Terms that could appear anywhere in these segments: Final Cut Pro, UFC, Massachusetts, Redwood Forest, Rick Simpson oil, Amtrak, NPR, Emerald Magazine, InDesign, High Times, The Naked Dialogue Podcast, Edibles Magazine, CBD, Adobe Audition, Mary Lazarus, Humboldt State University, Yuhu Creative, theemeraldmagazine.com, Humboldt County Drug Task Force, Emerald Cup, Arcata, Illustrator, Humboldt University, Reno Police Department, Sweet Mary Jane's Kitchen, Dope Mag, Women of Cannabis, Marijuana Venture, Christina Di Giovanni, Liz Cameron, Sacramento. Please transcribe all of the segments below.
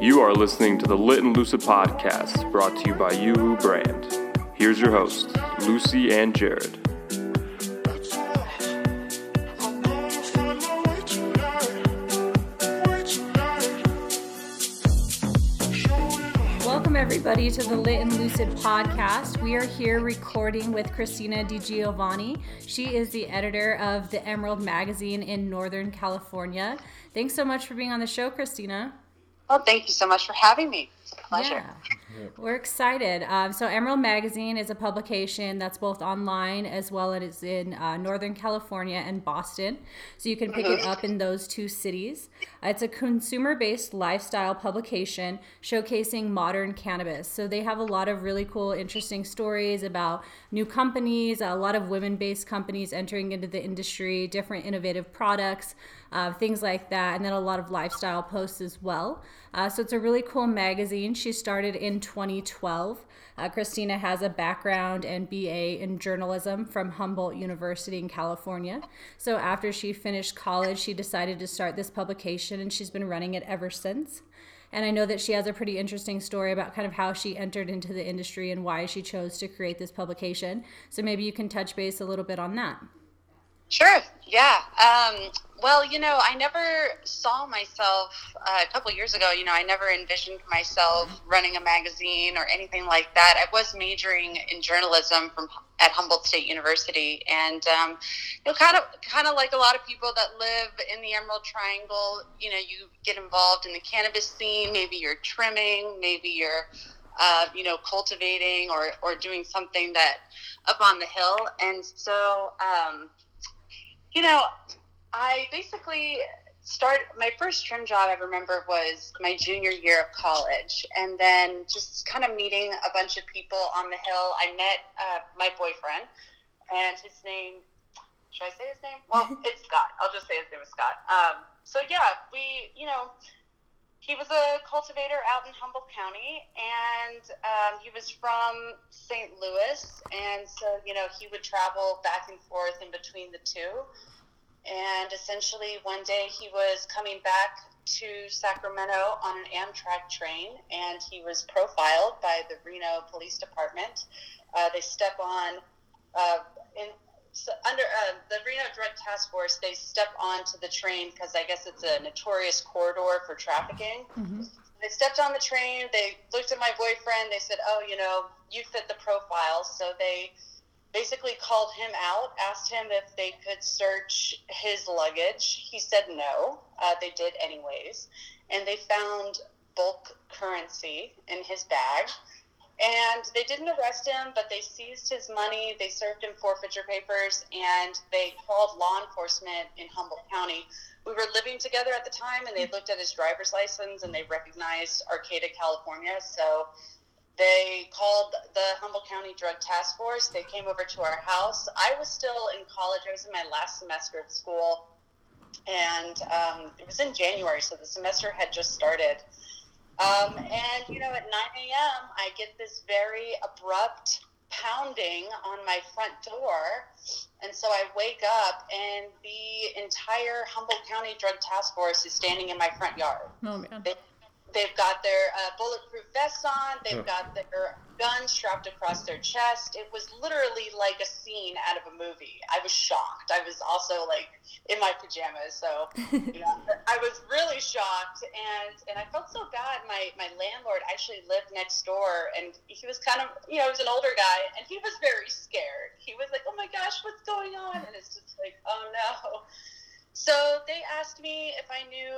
You are listening to the Lit and Lucid podcast, brought to you by Yuhu Brand. Here's your hosts, Lucy and Jared. Welcome everybody to the Lit and Lucid podcast. We are here recording with Christina Di Giovanni. She is the editor of the Emerald Magazine in Northern California. Thanks so much for being on the show, Christina. Well, thank you so much for having me. It's a pleasure. Yeah. We're excited. So Emerald Magazine is a publication that's both online as well as in Northern California and Boston. So you can pick it up in those two cities. It's a consumer-based lifestyle publication showcasing modern cannabis. So they have a lot of really cool, interesting stories about new companies, a lot of women-based companies entering into the industry, different innovative products, things like that, and then a lot of lifestyle posts as well. So it's a really cool magazine. She started in 2012. Christina has a background and BA in journalism from Humboldt University in California. So after she finished college, she decided to start this publication, and she's been running it ever since. And I know that she has a pretty interesting story about kind of how she entered into the industry and why she chose to create this publication. So maybe you can touch base a little bit on that. Sure. Yeah. Well, you know, I never saw myself a couple years ago, you know, I never envisioned myself running a magazine or anything like that. I was majoring in journalism at Humboldt State University, and you know, kind of like a lot of people that live in the Emerald Triangle, you know, you get involved in the cannabis scene. Maybe you're trimming, maybe you're you know, cultivating or doing something that up on the hill. And so you know, I basically my first trim job, I remember, was my junior year of college. And then just kind of meeting a bunch of people on the hill, I met my boyfriend, and his name, should I say his name? Well, it's Scott. I'll just say his name is Scott. So yeah, you know, he was a cultivator out in Humboldt County, and he was from St. Louis. And so, you know, he would travel back and forth in between the two. And essentially one day he was coming back to Sacramento on an Amtrak train, and he was profiled by the Reno Police Department. They step on, under the Reno Drug Task Force, they step onto the train because I guess it's a notorious corridor for trafficking. Mm-hmm. They stepped on the train, they looked at my boyfriend, they said, oh, you know, you fit the profile. So they basically called him out, asked him if they could search his luggage. He said no. They did anyways. And they found bulk currency in his bag. And they didn't arrest him, but they seized his money. They served him forfeiture papers, and they called law enforcement in Humboldt County. We were living together at the time, and they looked at his driver's license, and they recognized Arcata, California. So they called the Humboldt County Drug Task Force. They came over to our house. I was still in college. I was in my last semester of school, and it was in January, so the semester had just started. And, you know, at 9 a.m., I get this very abrupt pounding on my front door, and so I wake up, and the entire Humboldt County Drug Task Force is standing in my front yard. Oh, man. They've got their bulletproof vests on. They've got their guns strapped across their chest. It was literally like a scene out of a movie. I was shocked. I was also like in my pajamas, so you know, I was really shocked, and I felt so bad. My landlord actually lived next door, and he was kind of, you know, he was an older guy, and he was very scared. He was like, "Oh my gosh, what's going on?" And it's just like, "Oh no." So they asked me if I knew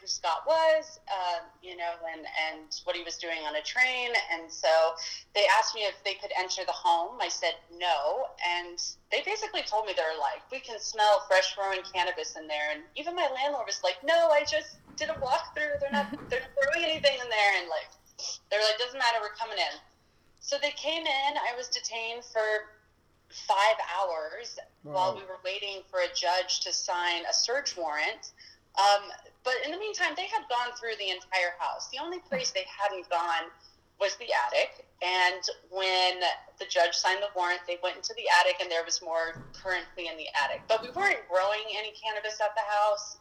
who Scott was, you know, and what he was doing on a train. And so they asked me if they could enter the home. I said no. And they basically told me, they were like, "We can smell fresh growing cannabis in there." And even my landlord was like, "No, I just did a walkthrough. They're not throwing anything in there." And like, they're like, "Doesn't matter. We're coming in." So they came in. I was detained for 5 hours. Wow. While we were waiting for a judge to sign a search warrant. But in the meantime, they had gone through the entire house. The only place they hadn't gone was the attic. And when the judge signed the warrant, they went into the attic, and there was more currently in the attic. But we weren't growing any cannabis at the house.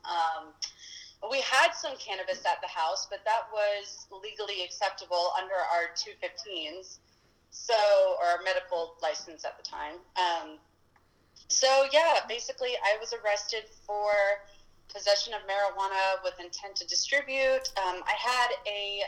We had some cannabis at the house, but that was legally acceptable under our 215s, so, or our medical license at the time. So yeah, basically I was arrested for possession of marijuana with intent to distribute. I had a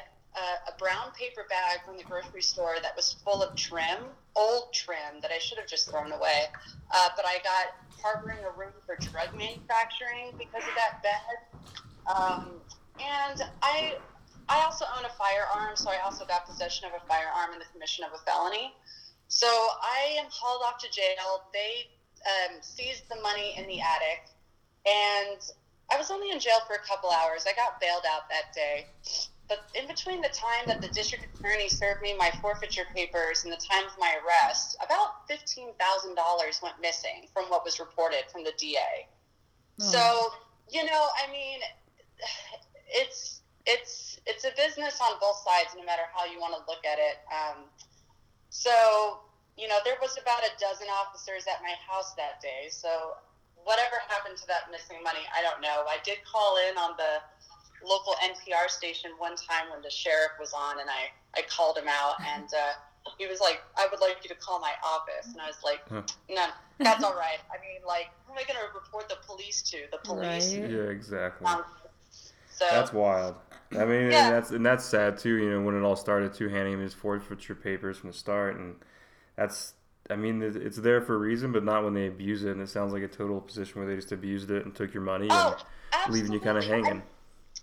brown paper bag from the grocery store that was full of trim, old trim that I should have just thrown away. But I got harboring a room for drug manufacturing because of that bag. And I also own a firearm, so I also got possession of a firearm and the commission of a felony. So I am hauled off to jail. They seized the money in the attic, and I was only in jail for a couple hours. I got bailed out that day. But in between the time that the district attorney served me my forfeiture papers and the time of my arrest, about $15,000 went missing from what was reported from the DA. Oh. So, you know, I mean, it's a business on both sides, no matter how you want to look at it. So, you know, there was about a dozen officers at my house that day. So whatever happened to that missing money, I don't know. I did call in on the local NPR station one time when the sheriff was on, and I called him out, and he was like, I would like you to call my office. And I was like, no, that's all right. I mean, like, who am I going to report the police to? The police? Right. Yeah, exactly. So that's wild. I mean, yeah. and that's sad too, you know, when it all started too, handing him his forfeiture papers from the start. And that's, I mean, it's there for a reason, but not when they abuse it. And it sounds like a total position where they just abused it and took your money and leaving you kind of hanging.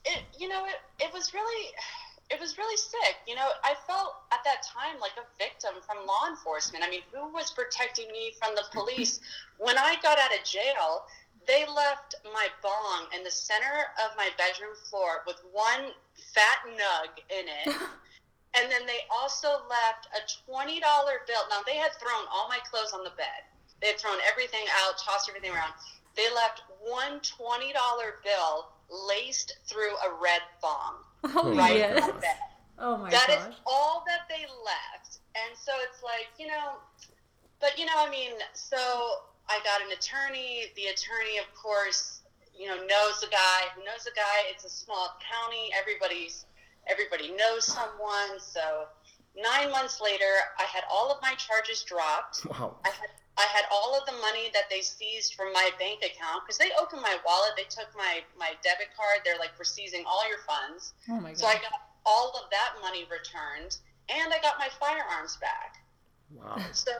It was really sick. You know, I felt at that time like a victim from law enforcement. I mean, who was protecting me from the police? When I got out of jail, they left my bong in the center of my bedroom floor with one fat nug in it. And then they also left a $20 bill. Now, they had thrown all my clothes on the bed. They had thrown everything out, tossed everything around. They left one $20 bill laced through a red thong. Oh, right, yes. On the bed. Oh, my gosh. That is all that they left. And so it's like, you know, but, you know, I mean, so I got an attorney. The attorney, of course, you know, knows the guy. It's a small county. Everybody knows someone. So 9 months later, I had all of my charges dropped. Wow. I had all of the money that they seized from my bank account, because they opened my wallet. They took my debit card. They're like, we're seizing all your funds. Oh my God. So I got all of that money returned, and I got my firearms back. Wow. So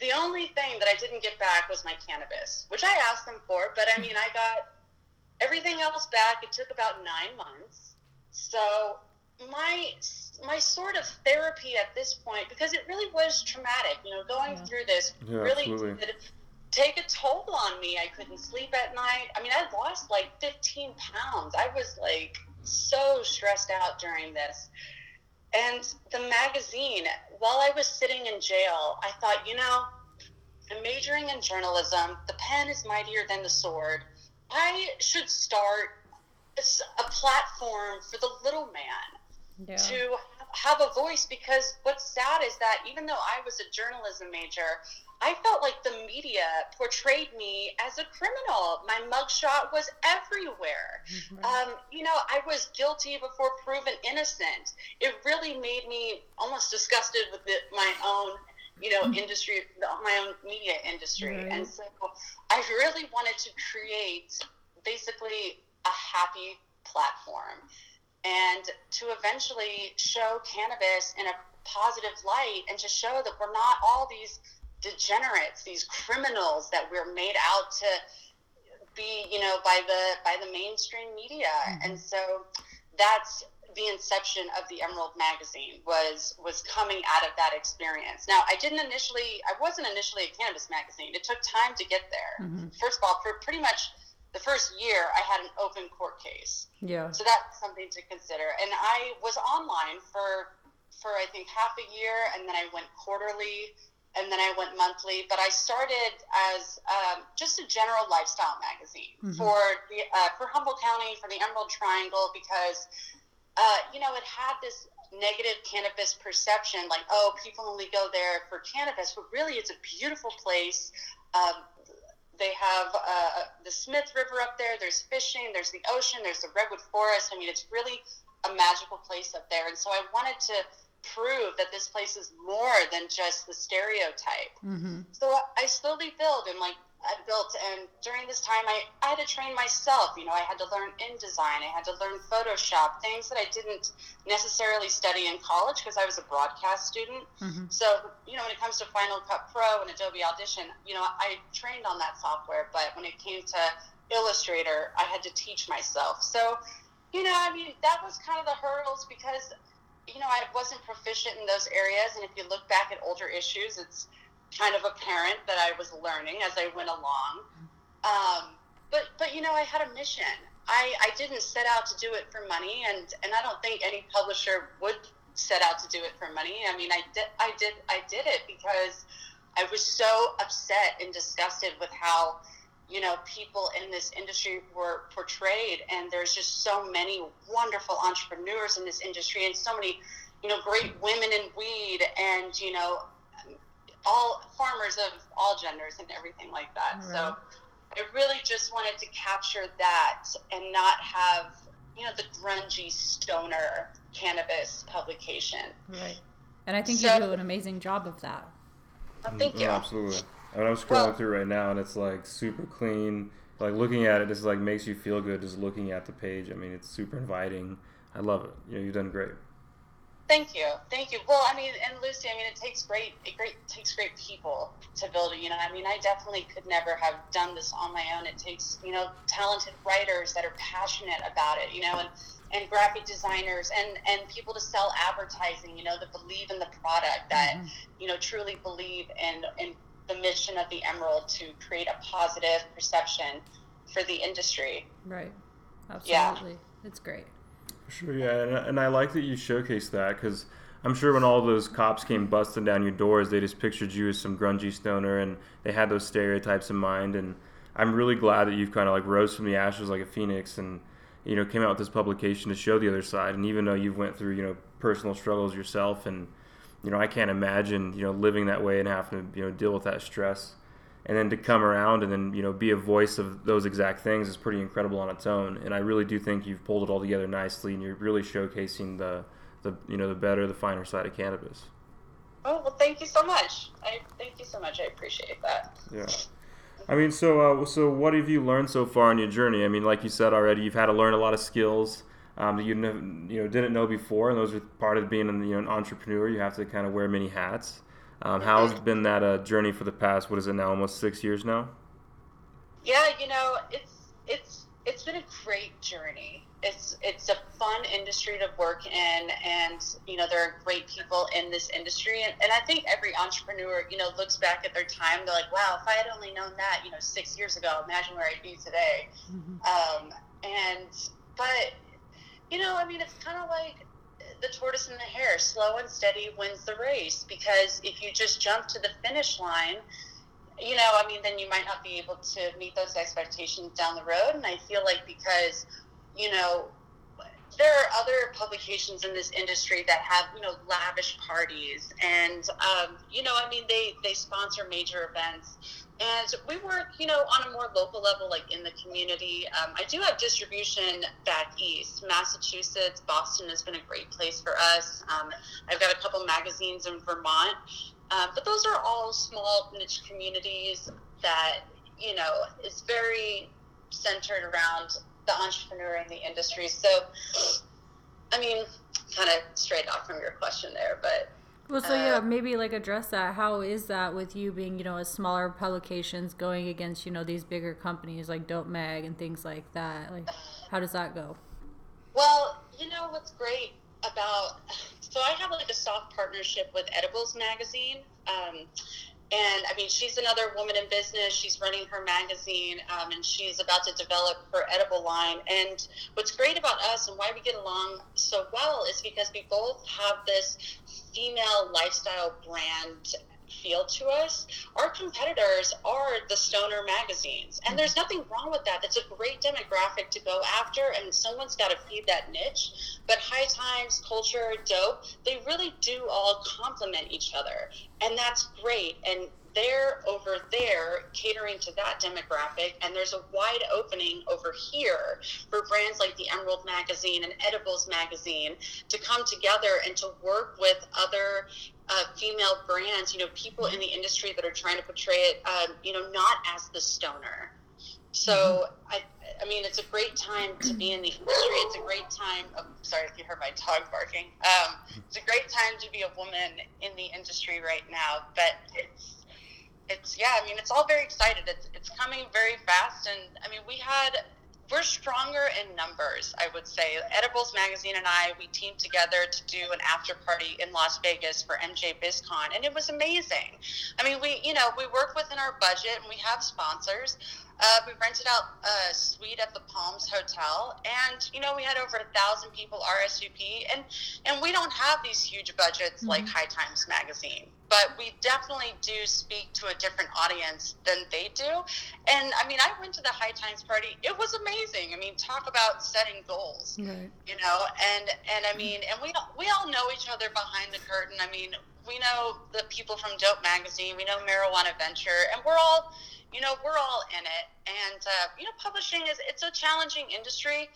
the only thing that I didn't get back was my cannabis, which I asked them for. But I mean, I got everything else back. It took about 9 months. So my sort of therapy at this point, because it really was traumatic, you know, going through this really did take a toll on me. I couldn't sleep at night. I mean, I lost like 15 pounds. I was like so stressed out during this. And the magazine, while I was sitting in jail, I thought, you know, I'm majoring in journalism. The pen is mightier than the sword. I should start a platform for the little man. Yeah. To have a voice, because what's sad is that even though I was a journalism major, I felt like the media portrayed me as a criminal. My mugshot was everywhere. Mm-hmm. You know, I was guilty before proven innocent. It really made me almost disgusted with my own, you know, industry, my own media industry. Right. And so I really wanted to create basically a happy platform, and to eventually show cannabis in a positive light, and to show that we're not all these degenerates, these criminals that we're made out to be, you know, by the mainstream media. Mm-hmm. And so that's the inception of the Emerald Magazine, was coming out of that experience. Now, I wasn't initially a cannabis magazine. It took time to get there. Mm-hmm. First of all, for pretty much the first year, I had an open court case. Yeah. So that's something to consider. And I was online for I think half a year, and then I went quarterly, and then I went monthly. But I started as just a general lifestyle magazine. Mm-hmm. for Humboldt County, for the Emerald Triangle, because you know, it had this negative cannabis perception, like, oh, people only go there for cannabis, but really it's a beautiful place. They have the Smith River up there. There's fishing. There's the ocean. There's the Redwood Forest. I mean, it's really a magical place up there. And so I wanted to prove that this place is more than just the stereotype. Mm-hmm. So I slowly built, and during this time I had to train myself. You know, I had to learn InDesign, I had to learn Photoshop, things that I didn't necessarily study in college because I was a broadcast student. Mm-hmm. So, you know, when it comes to Final Cut Pro and Adobe Audition, you know, I trained on that software, but when it came to Illustrator, I had to teach myself. So, you know, I mean, that was kind of the hurdles because, you know, I wasn't proficient in those areas. And if you look back at older issues, it's kind of apparent that I was learning as I went along. But you know, I had a mission. I didn't set out to do it for money, and I don't think any publisher would set out to do it for money. I mean, I did it because I was so upset and disgusted with how, you know, people in this industry were portrayed, and there's just so many wonderful entrepreneurs in this industry, and so many, you know, great women in weed, and, you know, all farmers of all genders and everything like that. Right. So I really just wanted to capture that and not have, you know, the grungy stoner cannabis publication. Right. And I think you do an amazing job of that. Oh, thank you. Oh, absolutely. And I'm scrolling through right now, and it's like super clean. Like looking at it, just like makes you feel good just looking at the page. I mean, it's super inviting. I love it. You know, you've done great. Thank you. Well, I mean, and Lucy, I mean, it takes great people to build it. You know, I mean, I definitely could never have done this on my own. It takes, you know, talented writers that are passionate about it, you know, and graphic designers and people to sell advertising, you know, that believe in the product, that, you know, truly believe in the mission of the Emerald to create a positive perception for the industry. Right. Absolutely. Yeah. It's great. Sure, yeah, and I like that you showcased that, because I'm sure when all those cops came busting down your doors, they just pictured you as some grungy stoner, and they had those stereotypes in mind. And I'm really glad that you've kind of like rose from the ashes like a phoenix, and, you know, came out with this publication to show the other side. And even though you've went through, you know, personal struggles yourself, and, you know, I can't imagine, you know, living that way and having to, you know, deal with that stress, and then to come around and then, you know, be a voice of those exact things is pretty incredible on its own. And I really do think you've pulled it all together nicely, and you're really showcasing the you know, the better, the finer side of cannabis. Oh, well, thank you so much. I appreciate that. Yeah. I mean, so what have you learned so far on your journey? I mean, like you said already, you've had to learn a lot of skills that you know, didn't know before, and those are part of being, you know, an entrepreneur. You have to kind of wear many hats. How has been that journey for the past, what is it now, almost 6 years now? Yeah, you know, it's been a great journey. It's a fun industry to work in, and, you know, there are great people in this industry. And I think every entrepreneur, you know, looks back at their time, they're like, wow, if I had only known that, you know, 6 years ago, imagine where I'd be today. Mm-hmm. But, you know, I mean, it's kind of like the tortoise and the hare, slow and steady wins the race, because if you just jump to the finish line, you know, I mean, then you might not be able to meet those expectations down the road. And I feel like, because, you know, there are other publications in this industry that have, you know, lavish parties, and, you know, I mean, they sponsor major events, and we work, you know, on a more local level, like in the community. I do have distribution back east. Massachusetts, Boston has been a great place for us. I've got a couple magazines in Vermont, but those are all small niche communities that, you know, is very centered around the entrepreneur in the industry. So, I mean, kind of strayed off from your question there, but. Well, so yeah, maybe like address that. How is that with you being, you know, a smaller publications going against, you know, these bigger companies like Dope Mag and things like that? Like, how does that go? Well, you know, what's great about, so I have like a soft partnership with Edibles Magazine. And I mean, she's another woman in business. She's running her magazine, and she's about to develop her edible line. And what's great about us and why we get along so well is because we both have this female lifestyle brand feel to us. Our competitors are the stoner magazines, and there's nothing wrong with that. That's a great demographic to go after, and someone's got to feed that niche. But High Times, Culture, Dope, they really do all complement each other, and that's great. And they're over there catering to that demographic, and there's a wide opening over here for brands like the Emerald Magazine and Edibles Magazine to come together and to work with other female brands, people in the industry that are trying to portray it, not as the stoner. So, I mean, it's a great time to be in the industry. It's a great time. Oh, sorry if you heard my dog barking. It's a great time to be a woman in the industry right now. But it's all very excited. It's coming very fast. And I mean, we're stronger in numbers, I would say. Edibles Magazine and I, we teamed together to do an after party in Las Vegas for MJ BizCon, and it was amazing. I mean, we work within our budget, and we have sponsors. We rented out a suite at the Palms Hotel, and, we had over 1,000 people RSVP, and we don't have these huge budgets like High Times Magazine, but we definitely do speak to a different audience than they do. And, I mean, I went to the High Times party. It was amazing. I mean, talk about setting goals, right. And we all know each other behind the curtain. I mean, we know the people from Dope Magazine, we know Marijuana Venture, and we're all in it. And, publishing it's a challenging industry.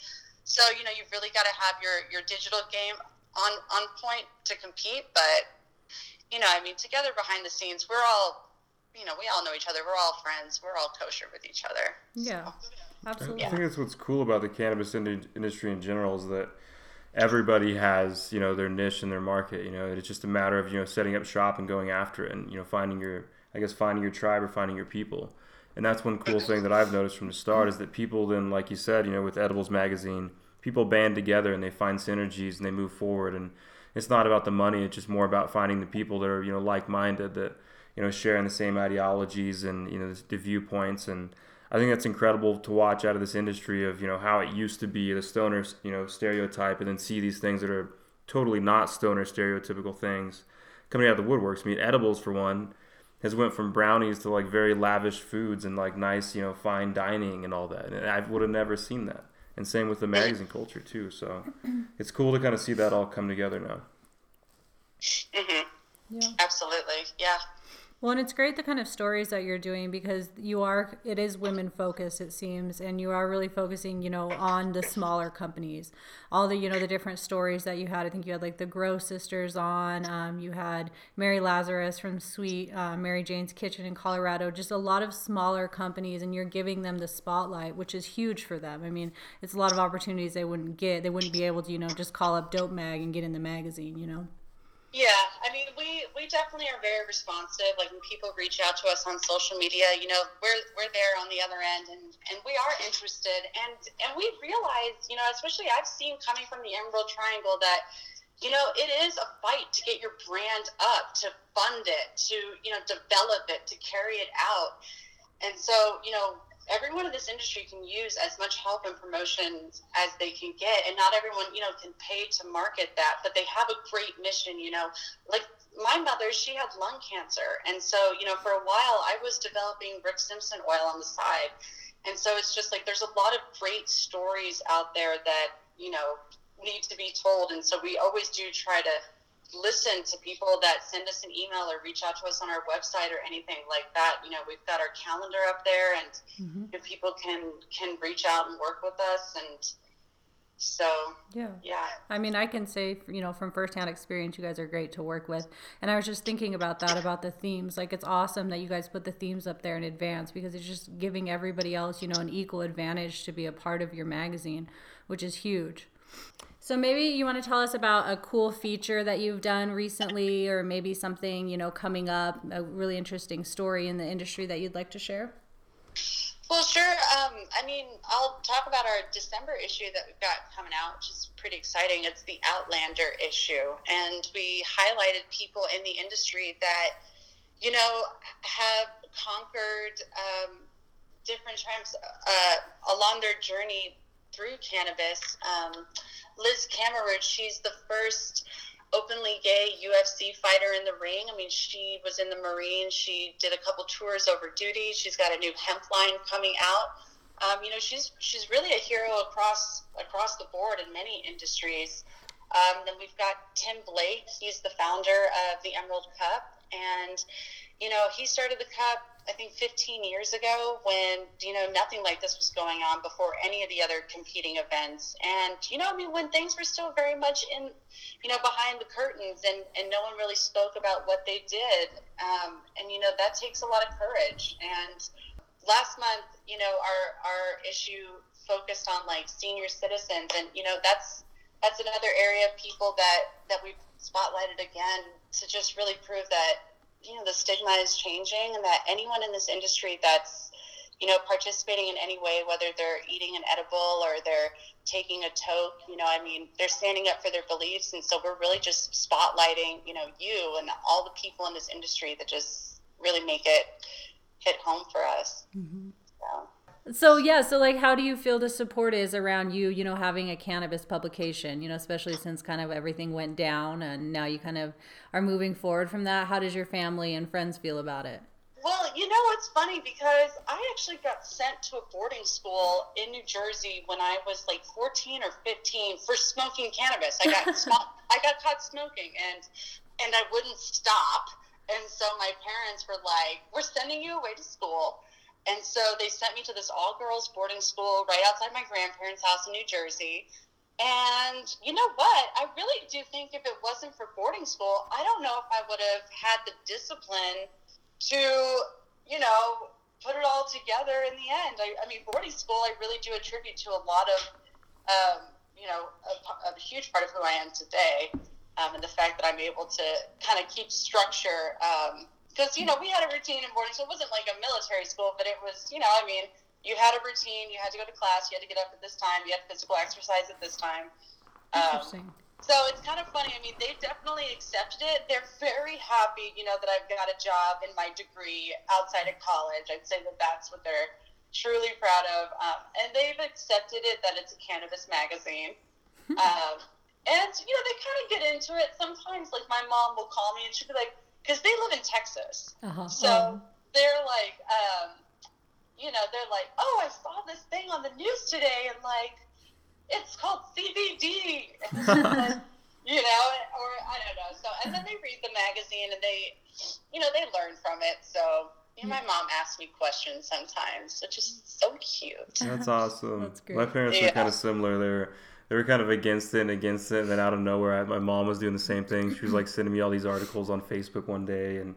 So, you've really got to have your digital game on point to compete. But, together behind the scenes, we're all, we all know each other. We're all friends. We're all kosher with each other. Yeah, so, absolutely. I think that's what's cool about the cannabis industry in general is that everybody has, their niche and their market, it's just a matter of, setting up shop and going after it and, finding your tribe or finding your people. And that's one cool thing that I've noticed from the start is that people then, like you said, with Edibles Magazine, people band together and they find synergies and they move forward. And it's not about the money. It's just more about finding the people that are, like-minded, that, sharing the same ideologies and, the viewpoints. And I think that's incredible to watch out of this industry of, how it used to be the stoner, stereotype, and then see these things that are totally not stoner stereotypical things coming out of the woodworks. I mean, edibles, for one, has went from brownies to like very lavish foods and like nice, fine dining and all that. And I would have never seen that. And same with the magazine culture too. So it's cool to kind of see that all come together now. Mm-hmm. Yeah. Absolutely. Yeah. Well, and it's great the kind of stories that you're doing because it is women focused, it seems, and you are really focusing, on the smaller companies, all the, the different stories that you had. I think you had like the Grow Sisters on, you had Mary Lazarus from Sweet Mary Jane's Kitchen in Colorado, just a lot of smaller companies, and you're giving them the spotlight, which is huge for them. I mean, it's a lot of opportunities they wouldn't get. They wouldn't be able to, just call up Dope Mag and get in the magazine, Yeah, I mean, we definitely are very responsive. Like when people reach out to us on social media, we're there on the other end, and we are interested. And we realize, especially I've seen coming from the Emerald Triangle that, it is a fight to get your brand up, to fund it, to, develop it, to carry it out. And so, everyone in this industry can use as much help and promotion as they can get, and not everyone, can pay to market that, but they have a great mission, Like my mother, she had lung cancer, and so, for a while I was developing Rick Simpson oil on the side, and so it's just like there's a lot of great stories out there that, need to be told, and so we always do try to listen to people that send us an email or reach out to us on our website or anything like that. We've got our calendar up there, and people can reach out and work with us. And so, yeah. I mean, I can say, from firsthand experience, you guys are great to work with. And I was just thinking about that, about the themes. Like, it's awesome that you guys put the themes up there in advance, because it's just giving everybody else, an equal advantage to be a part of your magazine, which is huge. So maybe you want to tell us about a cool feature that you've done recently, or maybe something, coming up, a really interesting story in the industry that you'd like to share? Well, sure. I'll talk about our December issue that we've got coming out, which is pretty exciting. It's the Outlander issue. And we highlighted people in the industry that, have conquered different times along their journey through cannabis. Liz Cameron, she's the first openly gay UFC fighter in the ring. I mean, she was in the Marines. She did a couple tours over duty. She's got a new hemp line coming out. She's really a hero across the board in many industries. Then we've got Tim Blake. He's the founder of the Emerald Cup, and you know, he started the Cup, I think, 15 years ago when, you know, nothing like this was going on before any of the other competing events. And, you know, I mean, when things were still very much in, you know, behind the curtains and no one really spoke about what they did. And, you know, that takes a lot of courage. And last month, you know, our issue focused on like senior citizens. And, you know, that's another area of people that we've spotlighted again to just really prove that, you know, the stigma is changing and that anyone in this industry that's, you know, participating in any way, whether they're eating an edible or they're taking a toke, you know, I mean, they're standing up for their beliefs. And so we're really just spotlighting, you know, you and all the people in this industry that just really make it hit home for us. Mm-hmm. So like, how do you feel the support is around you, you know, having a cannabis publication, you know, especially since kind of everything went down and now you kind of are moving forward from that? How does your family and friends feel about it? Well, you know, it's funny because I actually got sent to a boarding school in New Jersey when I was like 14 or 15 for smoking cannabis. I got caught smoking and I wouldn't stop. And so my parents were like, we're sending you away to school. And so they sent me to this all-girls boarding school right outside my grandparents' house in New Jersey. And you know what? I really do think if it wasn't for boarding school, I don't know if I would have had the discipline to, you know, put it all together in the end. I mean, boarding school, I really do attribute to a lot of, you know, a huge part of who I am today, and the fact that I'm able to kind of keep structure. Because, you know, we had a routine in boarding school. It wasn't like a military school, but it was, you know, I mean, you had a routine. You had to go to class. You had to get up at this time. You had physical exercise at this time. Interesting. So it's kind of funny. I mean, they definitely accepted it. They're very happy, you know, that I've got a job and my degree outside of college. I'd say that that's what they're truly proud of. And they've accepted it that it's a cannabis magazine. And, you know, they kind of get into it. Sometimes, like, my mom will call me and she'll be like, because they live in Texas. Uh-huh. So they're like, you know, they're like, oh, I saw this thing on the news today, and like, it's called CBD, you know, or I don't know. So, and then they read the magazine and they, you know, they learn from it. So, you know, my mom asks me questions sometimes, which is so cute. That's awesome. That's great. My parents were kind of similar. They were kind of against it, and then out of nowhere, my mom was doing the same thing. She was, like, sending me all these articles on Facebook one day, and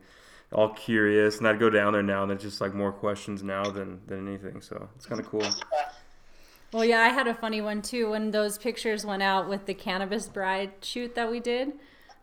all curious, and I'd go down there now, and there's just, like, more questions now than anything, so it's kind of cool. Well, yeah, I had a funny one, too, when those pictures went out with the cannabis bride shoot that we did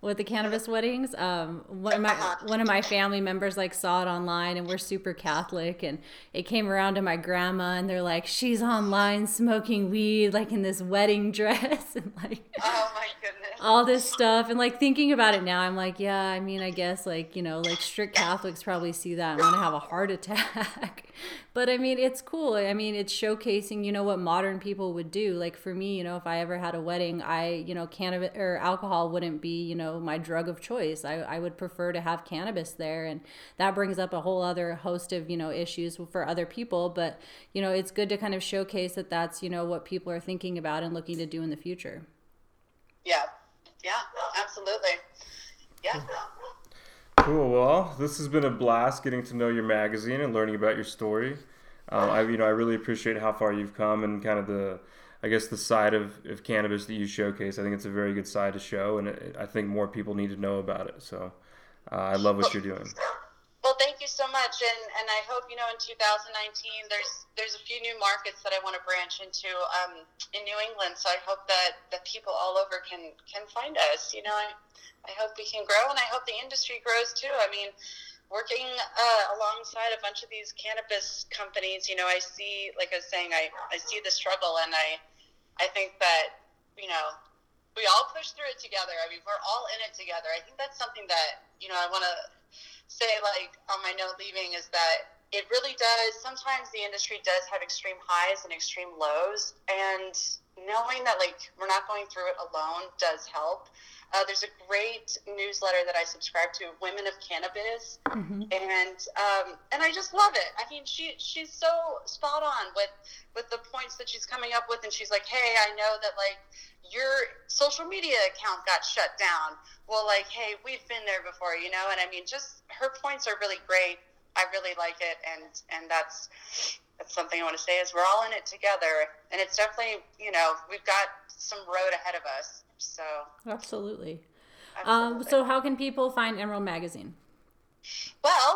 with the cannabis weddings. One of my family members, like, saw it online, and we're super Catholic, and it came around to my grandma, and they're like, she's online smoking weed, like, in this wedding dress, and like, oh my goodness, all this stuff. And like, thinking about it now, I'm like, yeah, I mean, I guess, like, you know, like, strict Catholics probably see that and want to have a heart attack. But I mean, it's cool. I mean, it's showcasing, you know, what modern people would do. Like, for me, you know, if I ever had a wedding, you know, cannabis or alcohol wouldn't be, you know, my drug of choice. I would prefer to have cannabis there. And that brings up a whole other host of, you know, issues for other people. But, you know, it's good to kind of showcase that that's, you know, what people are thinking about and looking to do in the future. Yeah, absolutely. Yeah. Cool. Well, this has been a blast getting to know your magazine and learning about your story. I really appreciate how far you've come and kind of the side of cannabis that you showcase. I think it's a very good side to show, and I think more people need to know about it. So I love what you're doing. Well, thank you so much, and I hope, you know, in 2019 there's a few new markets that I want to branch into in New England. So I hope that people all over can find us. You know, I hope we can grow, and I hope the industry grows too. I mean, working alongside a bunch of these cannabis companies, you know, I see, like I was saying, I see the struggle, and I think that, you know, we all push through it together. I mean, we're all in it together. I think that's something that, you know, I want to say, like, on my note leaving, is that it really does. Sometimes the industry does have extreme highs and extreme lows, and knowing that, like, we're not going through it alone does help. There's a great newsletter that I subscribe to, Women of Cannabis, and I just love it. I mean, she's so spot on with the points that she's coming up with, and she's like, hey, I know that, like, your social media account got shut down. Well, like, hey, we've been there before, you know? And I mean, just her points are really great. I really like it, and that's something I want to say is we're all in it together, and it's definitely, you know, we've got some road ahead of us. So absolutely. So how can people find Emerald Magazine? Well,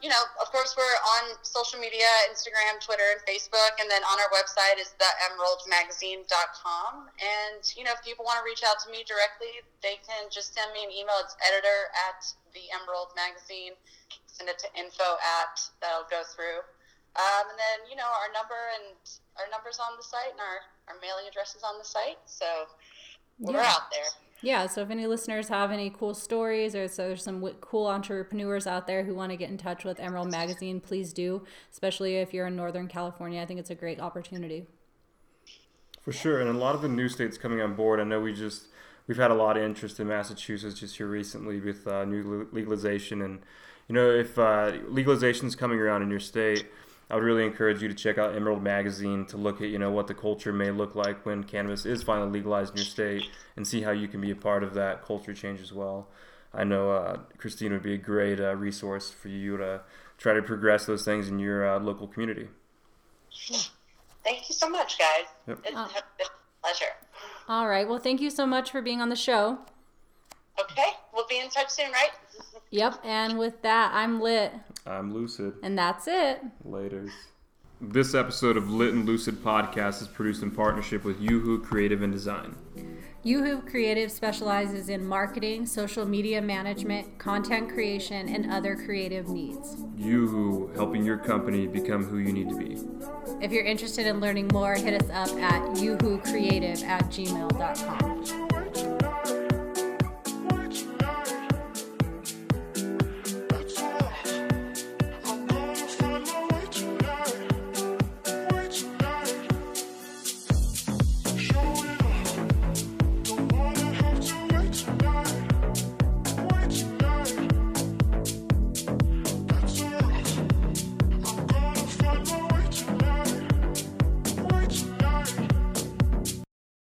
you know, of course, we're on social media, Instagram, Twitter, and Facebook. And then on our website is theemeraldmagazine.com. And, you know, if people want to reach out to me directly, they can just send me an email. It's editor@theemeraldmagazine.com. Send it to info@, that'll go through. And then, you know, our number's on the site, and our mailing address is on the site. So we're out there. Yeah, so if any listeners have any cool stories, or so there's some cool entrepreneurs out there who want to get in touch with Emerald Magazine, please do, especially if you're in Northern California. I think it's a great opportunity. For sure, and a lot of the new states coming on board. I know we've had a lot of interest in Massachusetts just here recently with new legalization. And, you know, if legalization is coming around in your state, I would really encourage you to check out Emerald Magazine to look at, you know, what the culture may look like when cannabis is finally legalized in your state, and see how you can be a part of that culture change as well. I know Christina would be a great resource for you to try to progress those things in your local community. Thank you so much, guys. Yep. It's been a pleasure. All right. Well, thank you so much for being on the show. Okay. We'll be in touch soon, right? Yep. And with that, I'm Lit. I'm Lucid. And that's it. Laters. This episode of Lit and Lucid Podcast is produced in partnership with Yuhu Creative and Design. Yuhu Creative specializes in marketing, social media management, content creation, and other creative needs. Yuhu, helping your company become who you need to be. If you're interested in learning more, hit us up at yuhucreative@gmail.com.